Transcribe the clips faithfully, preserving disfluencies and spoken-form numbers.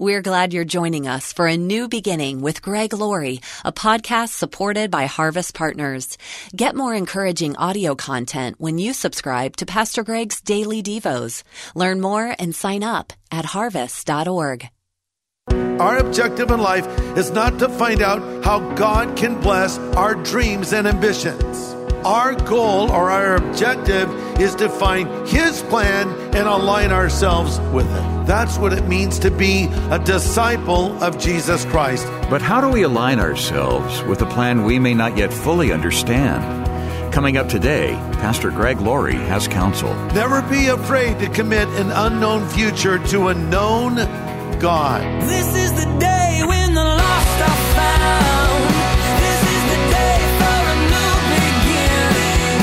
We're glad you're joining us for A New Beginning with Greg Laurie, a podcast supported by Harvest Partners. Get more encouraging audio content when you subscribe to Pastor Greg's Daily Devos. Learn more and sign up at harvest dot org. Our objective in life is not to find out how God can bless our dreams and ambitions. Our goal or our objective is to find His plan and align ourselves with it. That's what it means to be a disciple of Jesus Christ. But how do we align ourselves with a plan we may not yet fully understand? Coming up today, Pastor Greg Laurie has counsel. Never be afraid to commit an unknown future to a known God. This is the day when the lost are found. This is the day for a new beginning.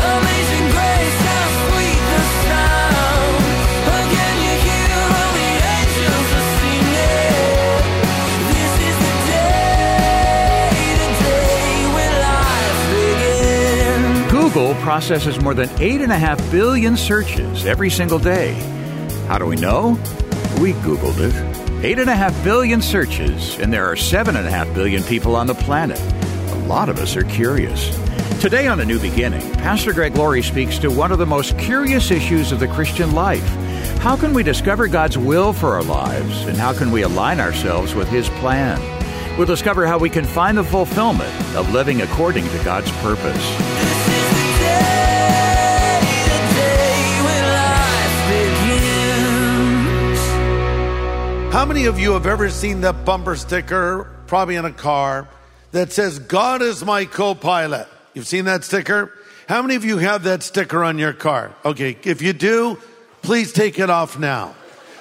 Amazing grace, how sweet the sound. Again you hear all the angels are singing. This is the day, the day when life begins. Google processes more than eight and a half billion searches every single day. How do we know? We Googled it. Eight and a half billion searches, and there are seven and a half billion people on the planet. A lot of us are curious. Today on A New Beginning, Pastor Greg Laurie speaks to one of the most curious issues of the Christian life. How can we discover God's will for our lives, and how can we align ourselves with His plan? We'll discover how we can find the fulfillment of living according to God's purpose. How many of you have ever seen that bumper sticker, probably in a car, that says, God is my co-pilot? You've seen that sticker? How many of you have that sticker on your car? Okay, if you do, please take it off now.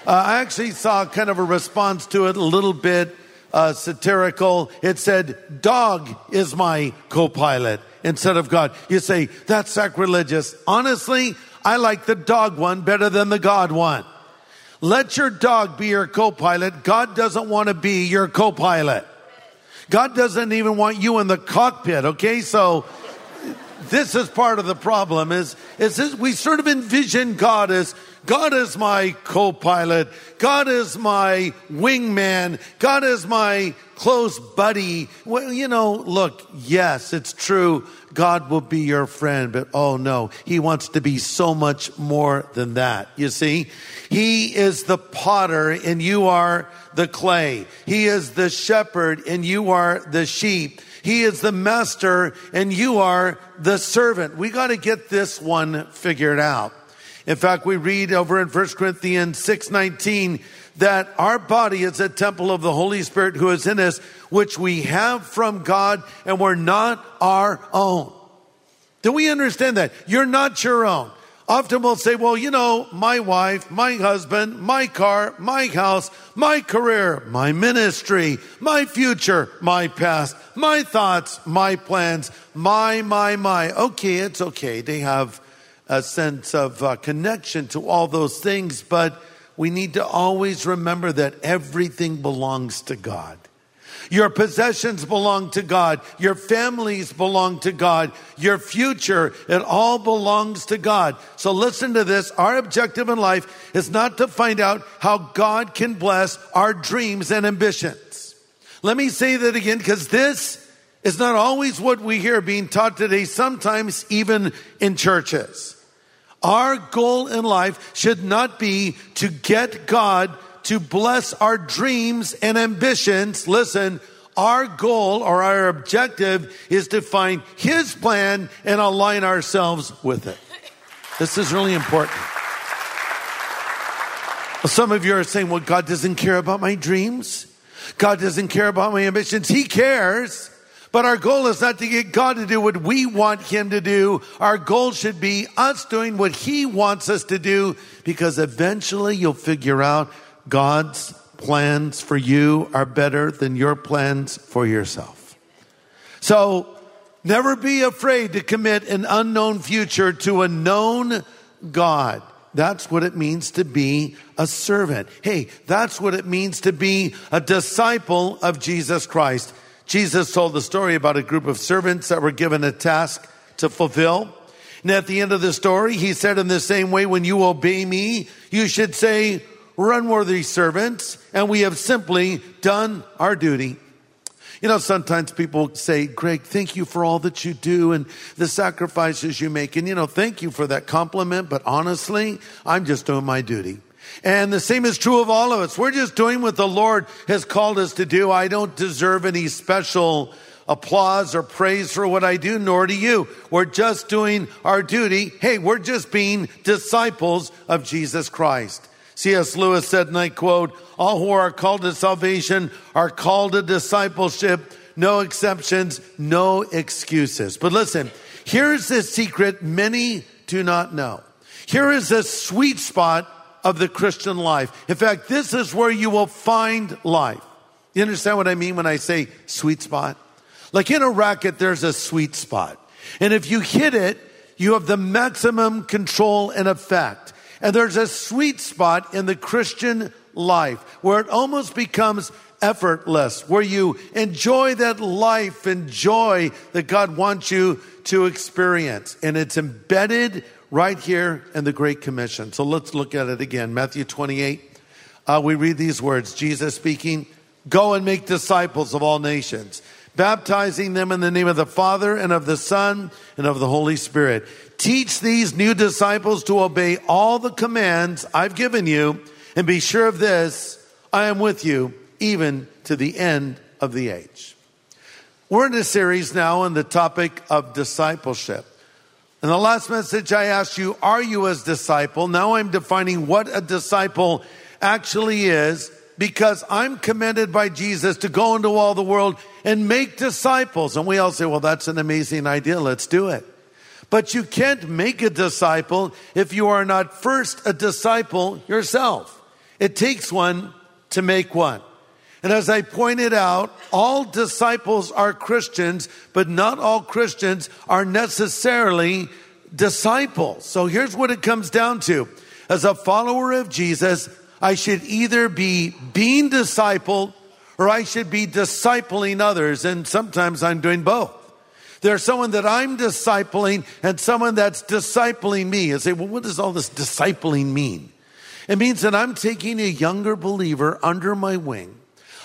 Uh, I actually saw kind of a response to it, a little bit uh, satirical. It said, dog is my co-pilot instead of God. You say, that's sacrilegious. Honestly, I like the dog one better than the God one. Let your dog be your co-pilot. God doesn't want to be your co-pilot. God doesn't even want you in the cockpit, okay? So this is part of the problem is, is this, we sort of envision God as, God is my co-pilot. God is my wingman. God is my close buddy. Well, you know, look, yes, it's true. God will be your friend, but oh no, He wants to be so much more than that. You see, He is the potter and you are the clay. He is the shepherd and you are the sheep. He is the master and you are the servant. We got to get this one figured out. In fact, we read over in First Corinthians six nineteen that our body is a temple of the Holy Spirit who is in us, which we have from God, and we're not our own. Do we understand that? You're not your own. Often we'll say, well, you know, my wife, my husband, my car, my house, my career, my ministry, my future, my past, my thoughts, my plans, my, my, my. Okay, it's okay. They have a sense of uh, connection to all those things, but we need to always remember that everything belongs to God. Your possessions belong to God. Your families belong to God. Your future, it all belongs to God. So listen to this. Our objective in life is not to find out how God can bless our dreams and ambitions. Let me say that again, because this is not always what we hear being taught today, sometimes even in churches. Our goal in life should not be to get God to bless our dreams and ambitions. Listen, our goal or our objective is to find His plan and align ourselves with it. This is really important. Some of you are saying, well, God doesn't care about my dreams. God doesn't care about my ambitions. He cares. But our goal is not to get God to do what we want Him to do. Our goal should be us doing what He wants us to do, because eventually you'll figure out God's plans for you are better than your plans for yourself. So never be afraid to commit an unknown future to a known God. That's what it means to be a servant. Hey, that's what it means to be a disciple of Jesus Christ. Jesus told the story about a group of servants that were given a task to fulfill. And at the end of the story, He said, in the same way, when you obey me, you should say, We're unworthy servants, and we have simply done our duty. You know, sometimes people say, Greg, thank you for all that you do and the sacrifices you make. And, you know, thank you for that compliment, but honestly, I'm just doing my duty. And the same is true of all of us. We're just doing what the Lord has called us to do. I don't deserve any special applause or praise for what I do, nor do you. We're just doing our duty. Hey, we're just being disciples of Jesus Christ. C S. Lewis said, and I quote, all who are called to salvation are called to discipleship, no exceptions, no excuses. But listen, here's the secret many do not know. Here is the sweet spot of the Christian life. In fact, this is where you will find life. You understand what I mean when I say sweet spot? Like in a racket, there's a sweet spot. And if you hit it, you have the maximum control and effect. And there's a sweet spot in the Christian life where it almost becomes effortless, where you enjoy that life and joy that God wants you to experience. And it's embedded right here in the Great Commission. So let's look at it again. Matthew twenty-eight, uh, we read these words, Jesus speaking, go and make disciples of all nations, baptizing them in the name of the Father and of the Son and of the Holy Spirit. Teach these new disciples to obey all the commands I've given you, and be sure of this, I am with you even to the end of the age. We're in a series now on the topic of discipleship. In the last message I asked you, are you a disciple? Now I'm defining what a disciple actually is, because I'm commanded by Jesus to go into all the world and make disciples. And we all say, well, that's an amazing idea. Let's do it. But you can't make a disciple if you are not first a disciple yourself. It takes one to make one. And as I pointed out, all disciples are Christians, but not all Christians are necessarily disciples. So here's what it comes down to. As a follower of Jesus, I should either be being discipled or I should be discipling others. And sometimes I'm doing both. There's someone that I'm discipling and someone that's discipling me. I say, well, what does all this discipling mean? It means that I'm taking a younger believer under my wing.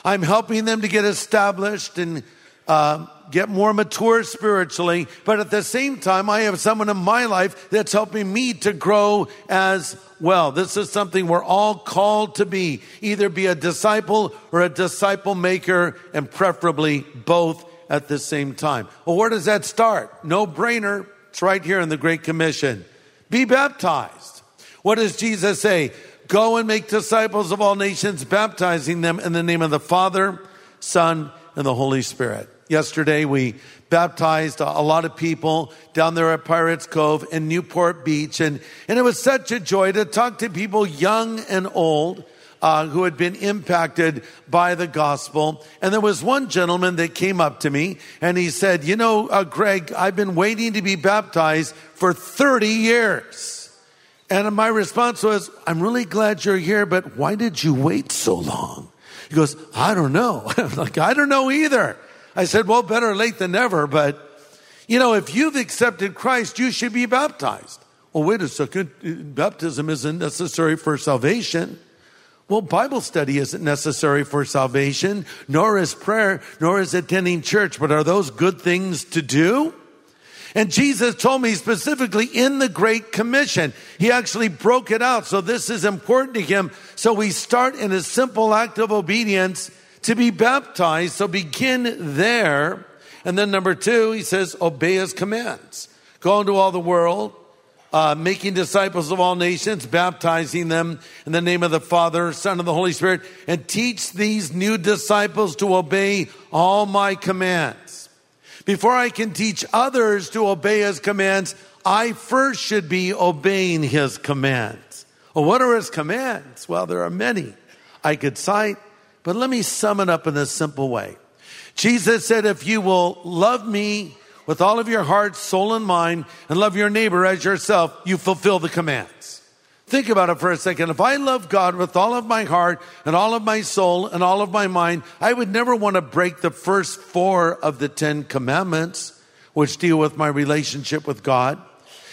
I'm helping them to get established and uh, get more mature spiritually. But at the same time, I have someone in my life that's helping me to grow as well. This is something we're all called to be, either be a disciple or a disciple maker, and preferably both at the same time. Well, where does that start? No brainer. It's right here in the Great Commission. Be baptized. What does Jesus say? Go and make disciples of all nations, baptizing them in the name of the Father, Son, and the Holy Spirit. Yesterday, we baptized a lot of people down there at Pirates Cove in Newport Beach. And, and it was such a joy to talk to people young and old uh, who had been impacted by the gospel. And there was one gentleman that came up to me and he said, you know, uh, Greg, I've been waiting to be baptized for thirty years. And my response was, I'm really glad you're here, but why did you wait so long? He goes, I don't know. I'm like, I don't know either. I said, well, better late than never. But, you know, if you've accepted Christ, you should be baptized. Well, wait a second. Baptism isn't necessary for salvation. Well, Bible study isn't necessary for salvation, nor is prayer, nor is attending church. But are those good things to do? And Jesus told me specifically in the Great Commission. He actually broke it out. So this is important to him. So we start in a simple act of obedience to be baptized. So begin there. And then number two, he says, obey his commands. Go into all the world, uh, making disciples of all nations, baptizing them in the name of the Father, Son, and the Holy Spirit, and teach these new disciples to obey all my commands. Before I can teach others to obey his commands, I first should be obeying his commands. Well, what are his commands? Well, there are many I could cite, but let me sum it up in a simple way. Jesus said, if you will love me with all of your heart, soul, and mind, and love your neighbor as yourself, you fulfill the commands. Think about it for a second. If I love God with all of my heart and all of my soul and all of my mind, I would never want to break the first four of the Ten Commandments, which deal with my relationship with God.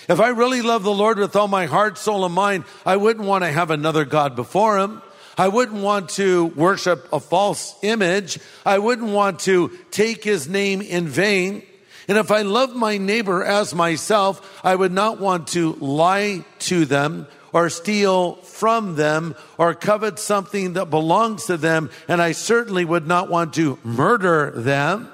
If I really love the Lord with all my heart, soul, and mind, I wouldn't want to have another God before him. I wouldn't want to worship a false image. I wouldn't want to take his name in vain. And if I love my neighbor as myself, I would not want to lie to them or steal from them or covet something that belongs to them. And I certainly would not want to murder them.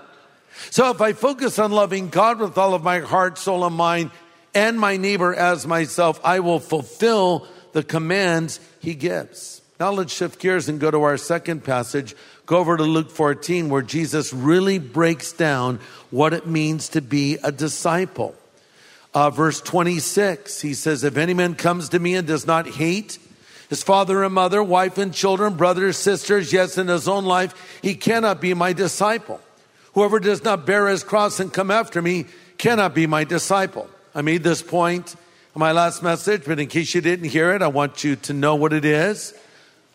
So if I focus on loving God with all of my heart, soul, and mind, and my neighbor as myself, I will fulfill the commands he gives. Now let's shift gears and go to our second passage. Go over to Luke fourteen, where Jesus really breaks down what it means to be a disciple. Uh, verse twenty-six, he says, if any man comes to me and does not hate his father and mother, wife and children, brothers, sisters, yes, in his own life, he cannot be my disciple. Whoever does not bear his cross and come after me cannot be my disciple. I made this point in my last message, but in case you didn't hear it, I want you to know what it is.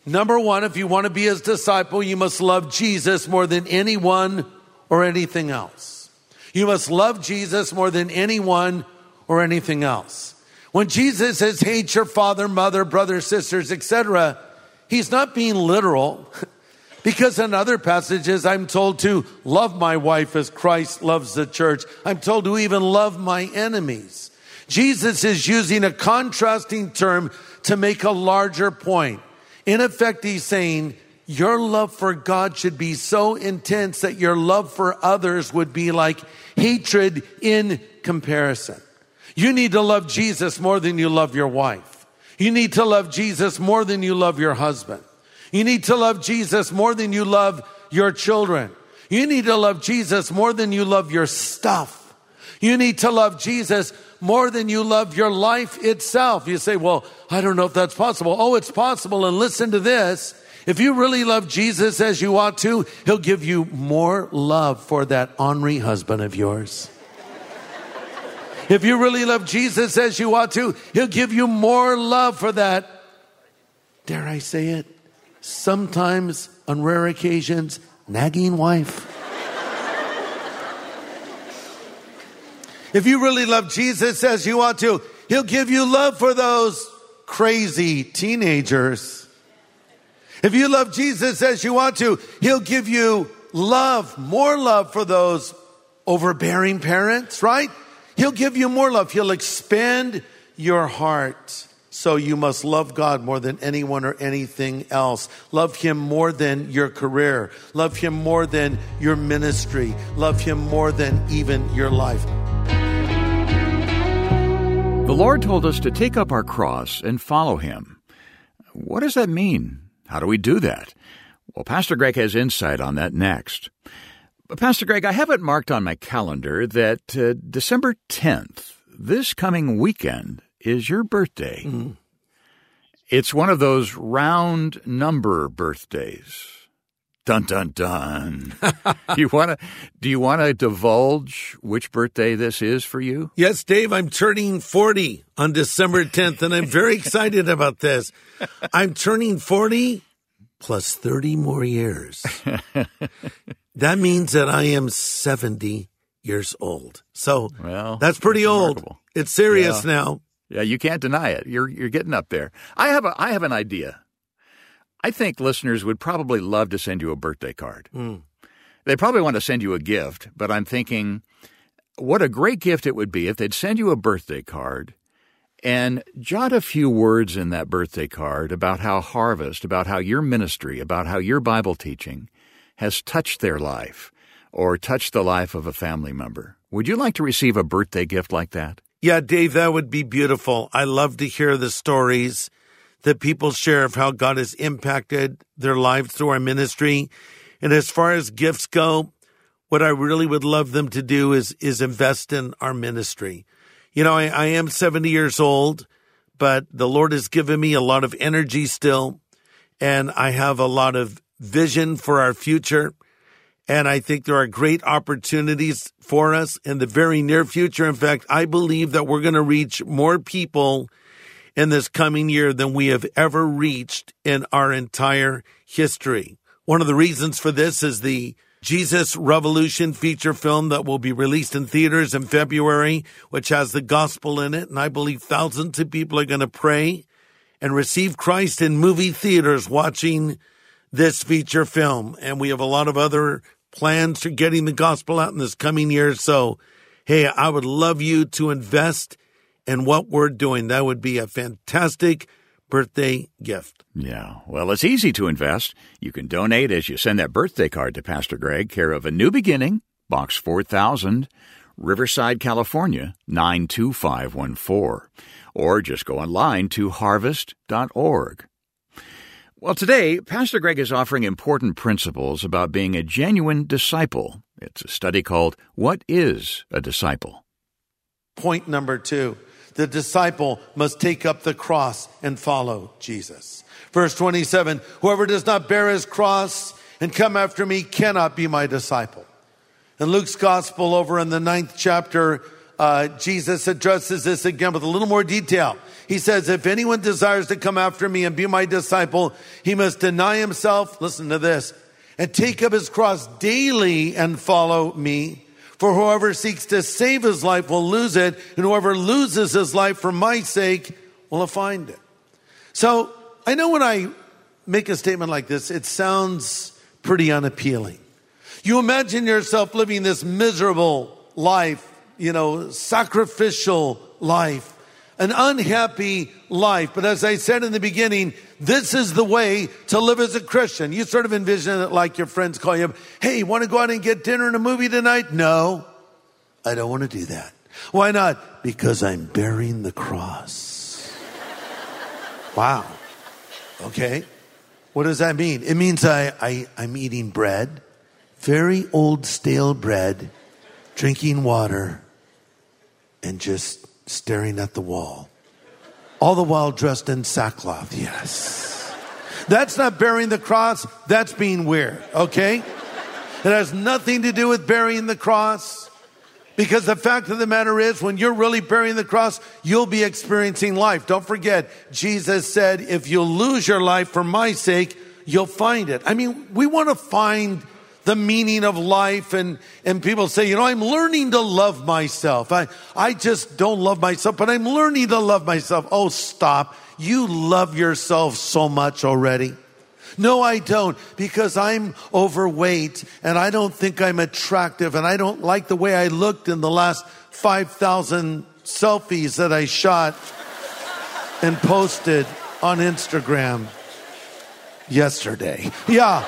Number one, if you want to be his disciple, you must love Jesus more than anyone or anything else. You must love Jesus more than anyone or anything else. When Jesus says, hate your father, mother, brother, sisters, et cetera, he's not being literal because in other passages, I'm told to love my wife as Christ loves the church. I'm told to even love my enemies. Jesus is using a contrasting term to make a larger point. In effect, he's saying, your love for God should be so intense that your love for others would be like hatred in comparison. You need to love Jesus more than you love your wife. You need to love Jesus more than you love your husband. You need to love Jesus more than you love your children. You need to love Jesus more than you love your stuff. You need to love Jesus more than you love your life itself. You say, well, I don't know if that's possible. Oh, it's possible. And listen to this. If you really love Jesus as you ought to, he'll give you more love for that ornery husband of yours. If you really love Jesus as you ought to, he'll give you more love for that, dare I say it, sometimes on rare occasions, nagging wife. If you really love Jesus as you ought to, he'll give you love for those crazy teenagers. If you love Jesus as you ought to, he'll give you love, more love for those overbearing parents, right? He'll give you more love. He'll expand your heart. So you must love God more than anyone or anything else. Love him more than your career. Love him more than your ministry. Love him more than even your life. The Lord told us to take up our cross and follow him. What does that mean? How do we do that? Well, Pastor Greg has insight on that next. But Pastor Greg, I have it marked on my calendar that uh, December tenth, this coming weekend, is your birthday. Mm-hmm. It's one of those round number birthdays. Dun, dun, dun. you wanna, do you want to divulge which birthday this is for you? Yes, Dave, I'm turning forty on December tenth, and I'm very excited about this. I'm turning forty plus thirty more years. That means that I am seventy years old. So well, that's pretty that's old. Remarkable. It's serious yeah. now. Yeah, you can't deny it. You're you're getting up there. I have a I have an idea. I think listeners would probably love to send you a birthday card. Mm. They probably want to send you a gift, but I'm thinking what a great gift it would be if they'd send you a birthday card and jot a few words in that birthday card about how Harvest, about how your ministry, about how your Bible teaching has touched their life or touched the life of a family member. Would you like to receive a birthday gift like that? Yeah, Dave, that would be beautiful. I love to hear the stories that people share of how God has impacted their lives through our ministry. And as far as gifts go, what I really would love them to do is is invest in our ministry. You know, I, I am seventy years old, but the Lord has given me a lot of energy still, and I have a lot of vision for our future. And I think there are great opportunities for us in the very near future. In fact, I believe that we're going to reach more people in this coming year than we have ever reached in our entire history. One of the reasons for this is the Jesus Revolution feature film that will be released in theaters in February, which has the gospel in it. And I believe thousands of people are going to pray and receive Christ in movie theaters watching this feature film. And we have a lot of other plans for getting the gospel out in this coming year. So, hey, I would love you to invest in what we're doing. That would be a fantastic birthday gift. Yeah, well, it's easy to invest. You can donate as you send that birthday card to Pastor Greg, care of A New Beginning, Box four thousand, Riverside, California, nine two five one four. Or just go online to harvest dot org. Well, today, Pastor Greg is offering important principles about being a genuine disciple. It's a study called What is a Disciple? Point number two. The disciple must take up the cross and follow Jesus. Verse twenty-seven, whoever does not bear his cross and come after me cannot be my disciple. In Luke's gospel over in the ninth chapter, uh, Jesus addresses this again with a little more detail. He says, if anyone desires to come after me and be my disciple, he must deny himself, listen to this, and take up his cross daily and follow me. For whoever seeks to save his life will lose it, and whoever loses his life for my sake will find it. So I know when I make a statement like this, it sounds pretty unappealing. You imagine yourself living this miserable life, you know, sacrificial life, an unhappy life. But as I said in the beginning, this is the way to live as a Christian. You sort of envision it like your friends call you up. Hey, want to go out and get dinner and a movie tonight? No, I don't want to do that. Why not? Because I'm bearing the cross. Wow. Okay. What does that mean? It means I, I, I'm eating bread, very old stale bread, drinking water, and just staring at the wall. All the while dressed in sackcloth, yes. That's not bearing the cross, that's being weird, okay? It has nothing to do with bearing the cross, because the fact of the matter is, when you're really bearing the cross, you'll be experiencing life. Don't forget, Jesus said, if you lose your life for my sake, you'll find it. I mean, we want to find the meaning of life, and, and people say, you know, I'm learning to love myself. I, I just don't love myself, but I'm learning to love myself. Oh, stop. You love yourself so much already. No, I don't, because I'm overweight and I don't think I'm attractive and I don't like the way I looked in the last five thousand selfies that I shot and posted on Instagram yesterday. Yeah.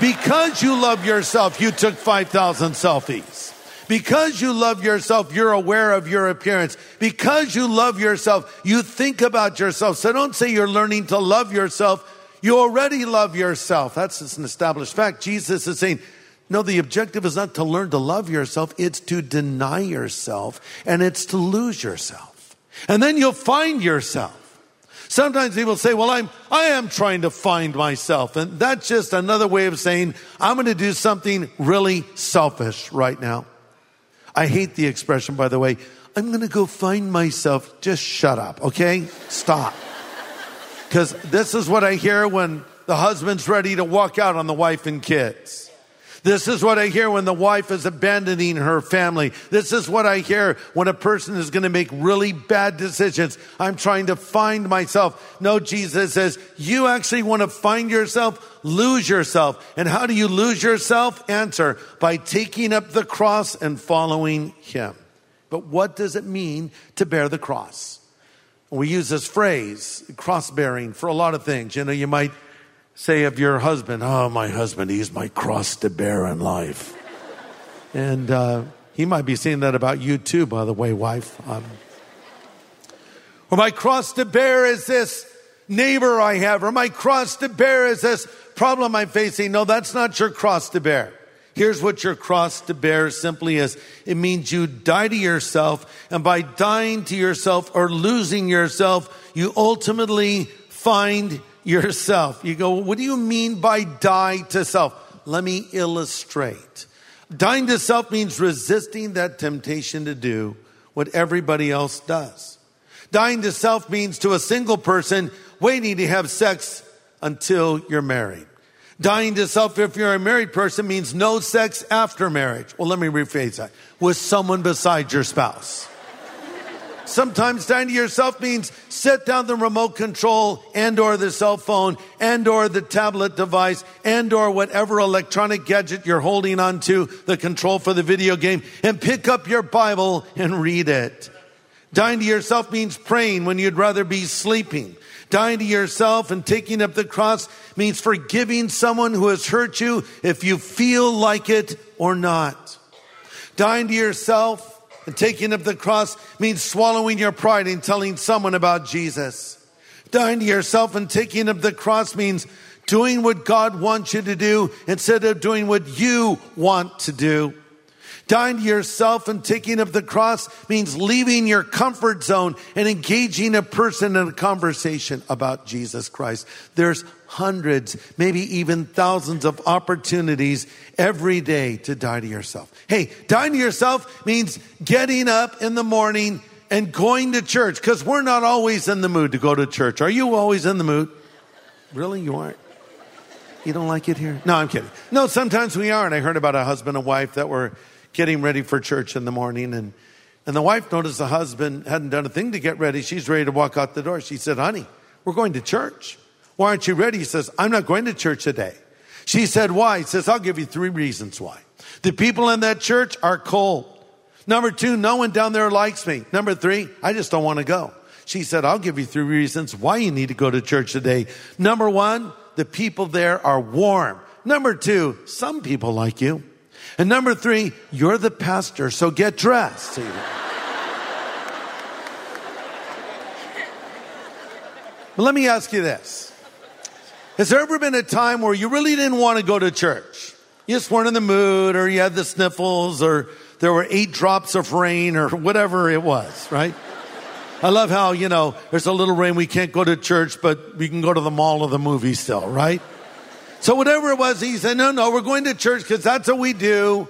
Because you love yourself, you took five thousand selfies. Because you love yourself, you're aware of your appearance. Because you love yourself, you think about yourself. So don't say you're learning to love yourself. You already love yourself. That's just an established fact. Jesus is saying, no, the objective is not to learn to love yourself. It's to deny yourself, and it's to lose yourself. And then you'll find yourself. Sometimes people say, well, I'm, I am trying to find myself. And that's just another way of saying, I'm going to do something really selfish right now. I hate the expression, by the way. I'm going to go find myself. Just shut up, okay? Stop. Because this is what I hear when the husband's ready to walk out on the wife and kids. This is what I hear when the wife is abandoning her family. This is what I hear when a person is going to make really bad decisions. I'm trying to find myself. No, Jesus says, you actually want to find yourself? Lose yourself. And how do you lose yourself? Answer, by taking up the cross and following him. But what does it mean to bear the cross? We use this phrase, cross-bearing, for a lot of things. You know, you might say of your husband, oh, my husband, he's my cross to bear in life. And uh, he might be saying that about you too, by the way, wife. Um, or my cross to bear is this neighbor I have. Or my cross to bear is this problem I'm facing. No, that's not your cross to bear. Here's what your cross to bear simply is. It means you die to yourself. And by dying to yourself or losing yourself, you ultimately find yourself. You go, what do you mean by die to self? Let me illustrate. Dying to self means resisting that temptation to do what everybody else does. Dying to self means to a single person waiting to have sex until you're married. Dying to self, if you're a married person, means no sex after marriage. Well, let me rephrase that. With someone besides your spouse. Sometimes dying to yourself means set down the remote control and or the cell phone and or the tablet device and or whatever electronic gadget you're holding onto, the control for the video game, and pick up your Bible and read it. Dying to yourself means praying when you'd rather be sleeping. Dying to yourself and taking up the cross means forgiving someone who has hurt you if you feel like it or not. Dying to yourself and taking up the cross means swallowing your pride and telling someone about Jesus. Dying to yourself and taking up the cross means doing what God wants you to do instead of doing what you want to do. Dying to yourself and taking up the cross means leaving your comfort zone and engaging a person in a conversation about Jesus Christ. There's hundreds, maybe even thousands of opportunities every day to die to yourself. Hey, dying to yourself means getting up in the morning and going to church, because we're not always in the mood to go to church. Are you always in the mood? Really? You aren't? You don't like it here? No, I'm kidding. No, sometimes we aren't. I heard about a husband and wife that were getting ready for church in the morning. And, and the wife noticed the husband hadn't done a thing to get ready. She's ready to walk out the door. She said, honey, we're going to church. Why aren't you ready? He says, I'm not going to church today. She said, why? He says, I'll give you three reasons why. The people in that church are cold. Number two, no one down there likes me. Number three, I just don't want to go. She said, I'll give you three reasons why you need to go to church today. Number one, the people there are warm. Number two, some people like you. And number three, you're the pastor, so get dressed. But let me ask you this. Has there ever been a time where you really didn't want to go to church? You just weren't in the mood, or you had the sniffles, or there were eight drops of rain, or whatever it was, right? I love how, you know, there's a little rain, we can't go to church, but we can go to the mall or the movie still, right? So whatever it was, he said, no, no, we're going to church because that's what we do.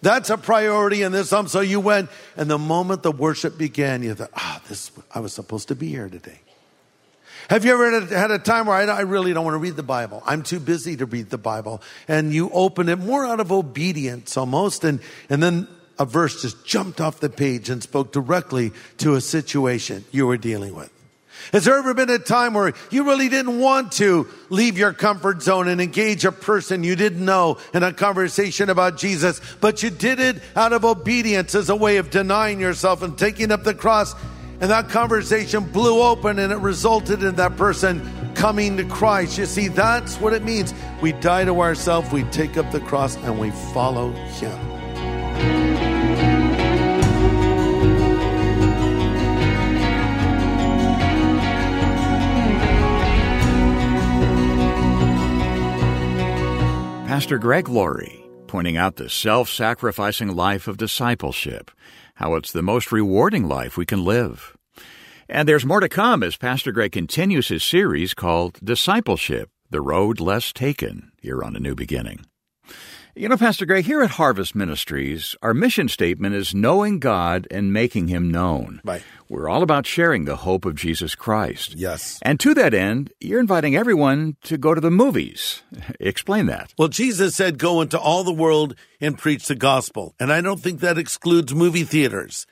That's a priority in this. Um, so you went, and the moment the worship began, you thought, ah, oh, this, I was supposed to be here today. Have you ever had a time where I, I really don't want to read the Bible? I'm too busy to read the Bible. And you open it more out of obedience almost, and, and then a verse just jumped off the page and spoke directly to a situation you were dealing with. Has there ever been a time where you really didn't want to leave your comfort zone and engage a person you didn't know in a conversation about Jesus, but you did it out of obedience as a way of denying yourself and taking up the cross, and that conversation blew open and it resulted in that person coming to Christ? You see, that's what it means. We die to ourselves, we take up the cross, and we follow Him. Pastor Greg Laurie, pointing out the self-sacrificing life of discipleship, how it's the most rewarding life we can live. And there's more to come as Pastor Greg continues his series called Discipleship: The Road Less Taken, here on A New Beginning. You know, Pastor Greg, here at Harvest Ministries, our mission statement is knowing God and making Him known. Right. We're all about sharing the hope of Jesus Christ. Yes. And to that end, you're inviting everyone to go to the movies. Explain that. Well, Jesus said, go into all the world and preach the gospel. And I don't think that excludes movie theaters.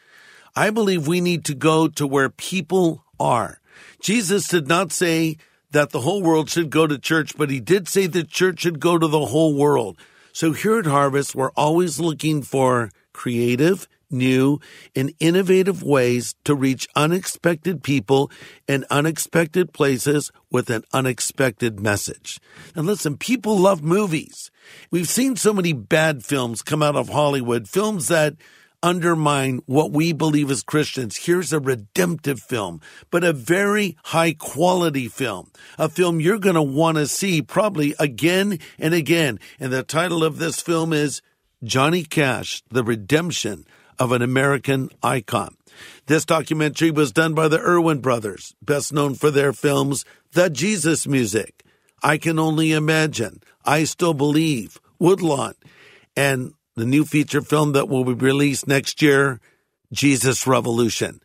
I believe we need to go to where people are. Jesus did not say that the whole world should go to church, but He did say the church should go to the whole world. So here at Harvest, we're always looking for creative, new, and innovative ways to reach unexpected people in unexpected places with an unexpected message. And listen, people love movies. We've seen so many bad films come out of Hollywood, films that undermine what we believe as Christians. Here's a redemptive film, but a very high quality film, a film you're going to want to see probably again and again. And the title of this film is Johnny Cash, The Redemption of an American Icon. This documentary was done by the Irwin Brothers, best known for their films The Jesus Music, I Can Only Imagine, I Still Believe, Woodlawn, and the new feature film that will be released next year, Jesus Revolution.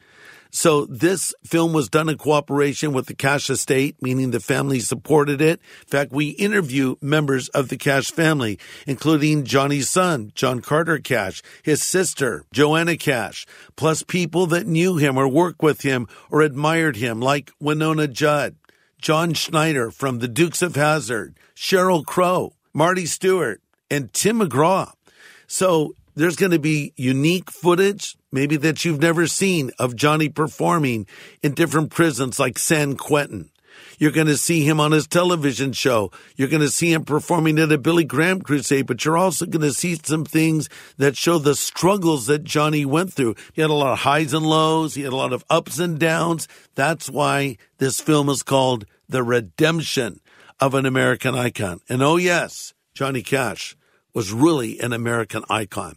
So this film was done in cooperation with the Cash estate, meaning the family supported it. In fact, we interview members of the Cash family, including Johnny's son, John Carter Cash, his sister, Joanna Cash, plus people that knew him or worked with him or admired him, like Winona Judd, John Schneider from the Dukes of Hazzard, Sheryl Crow, Marty Stewart, and Tim McGraw. So there's going to be unique footage, maybe that you've never seen, of Johnny performing in different prisons like San Quentin. You're going to see him on his television show. You're going to see him performing at a Billy Graham crusade, but you're also going to see some things that show the struggles that Johnny went through. He had a lot of highs and lows. He had a lot of ups and downs. That's why this film is called The Redemption of an American Icon. And oh yes, Johnny Cash was really an American icon.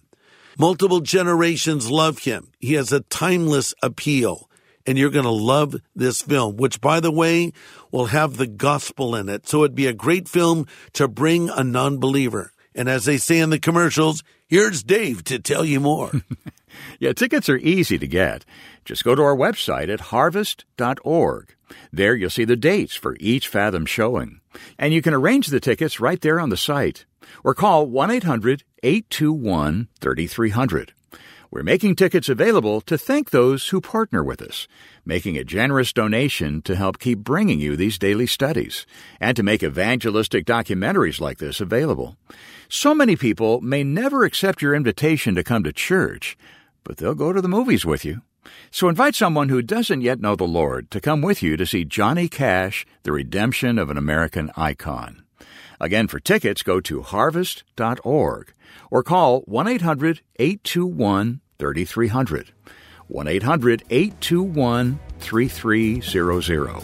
Multiple generations love him. He has a timeless appeal. And you're going to love this film, which, by the way, will have the gospel in it. So it'd be a great film to bring a non-believer. And as they say in the commercials, here's Dave to tell you more. Yeah, tickets are easy to get. Just go to our website at harvest dot org. There you'll see the dates for each Fathom showing. And you can arrange the tickets right there on the site. Or call one eight hundred, eight two one, three three zero zero. We're making tickets available to thank those who partner with us, making a generous donation to help keep bringing you these daily studies, and to make evangelistic documentaries like this available. So many people may never accept your invitation to come to church, but they'll go to the movies with you. So invite someone who doesn't yet know the Lord to come with you to see Johnny Cash, The Redemption of an American Icon. Again, for tickets, go to harvest dot org or call one eight hundred, eight two one, three three zero zero, one eight hundred, eight two one, three three zero zero,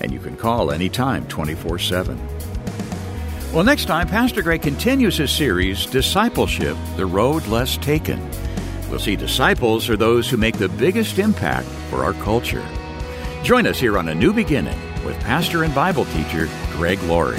and you can call anytime, twenty-four seven. Well, next time, Pastor Greg continues his series, Discipleship: The Road Less Taken. We'll see disciples are those who make the biggest impact for our culture. Join us here on A New Beginning with pastor and Bible teacher Greg Laurie.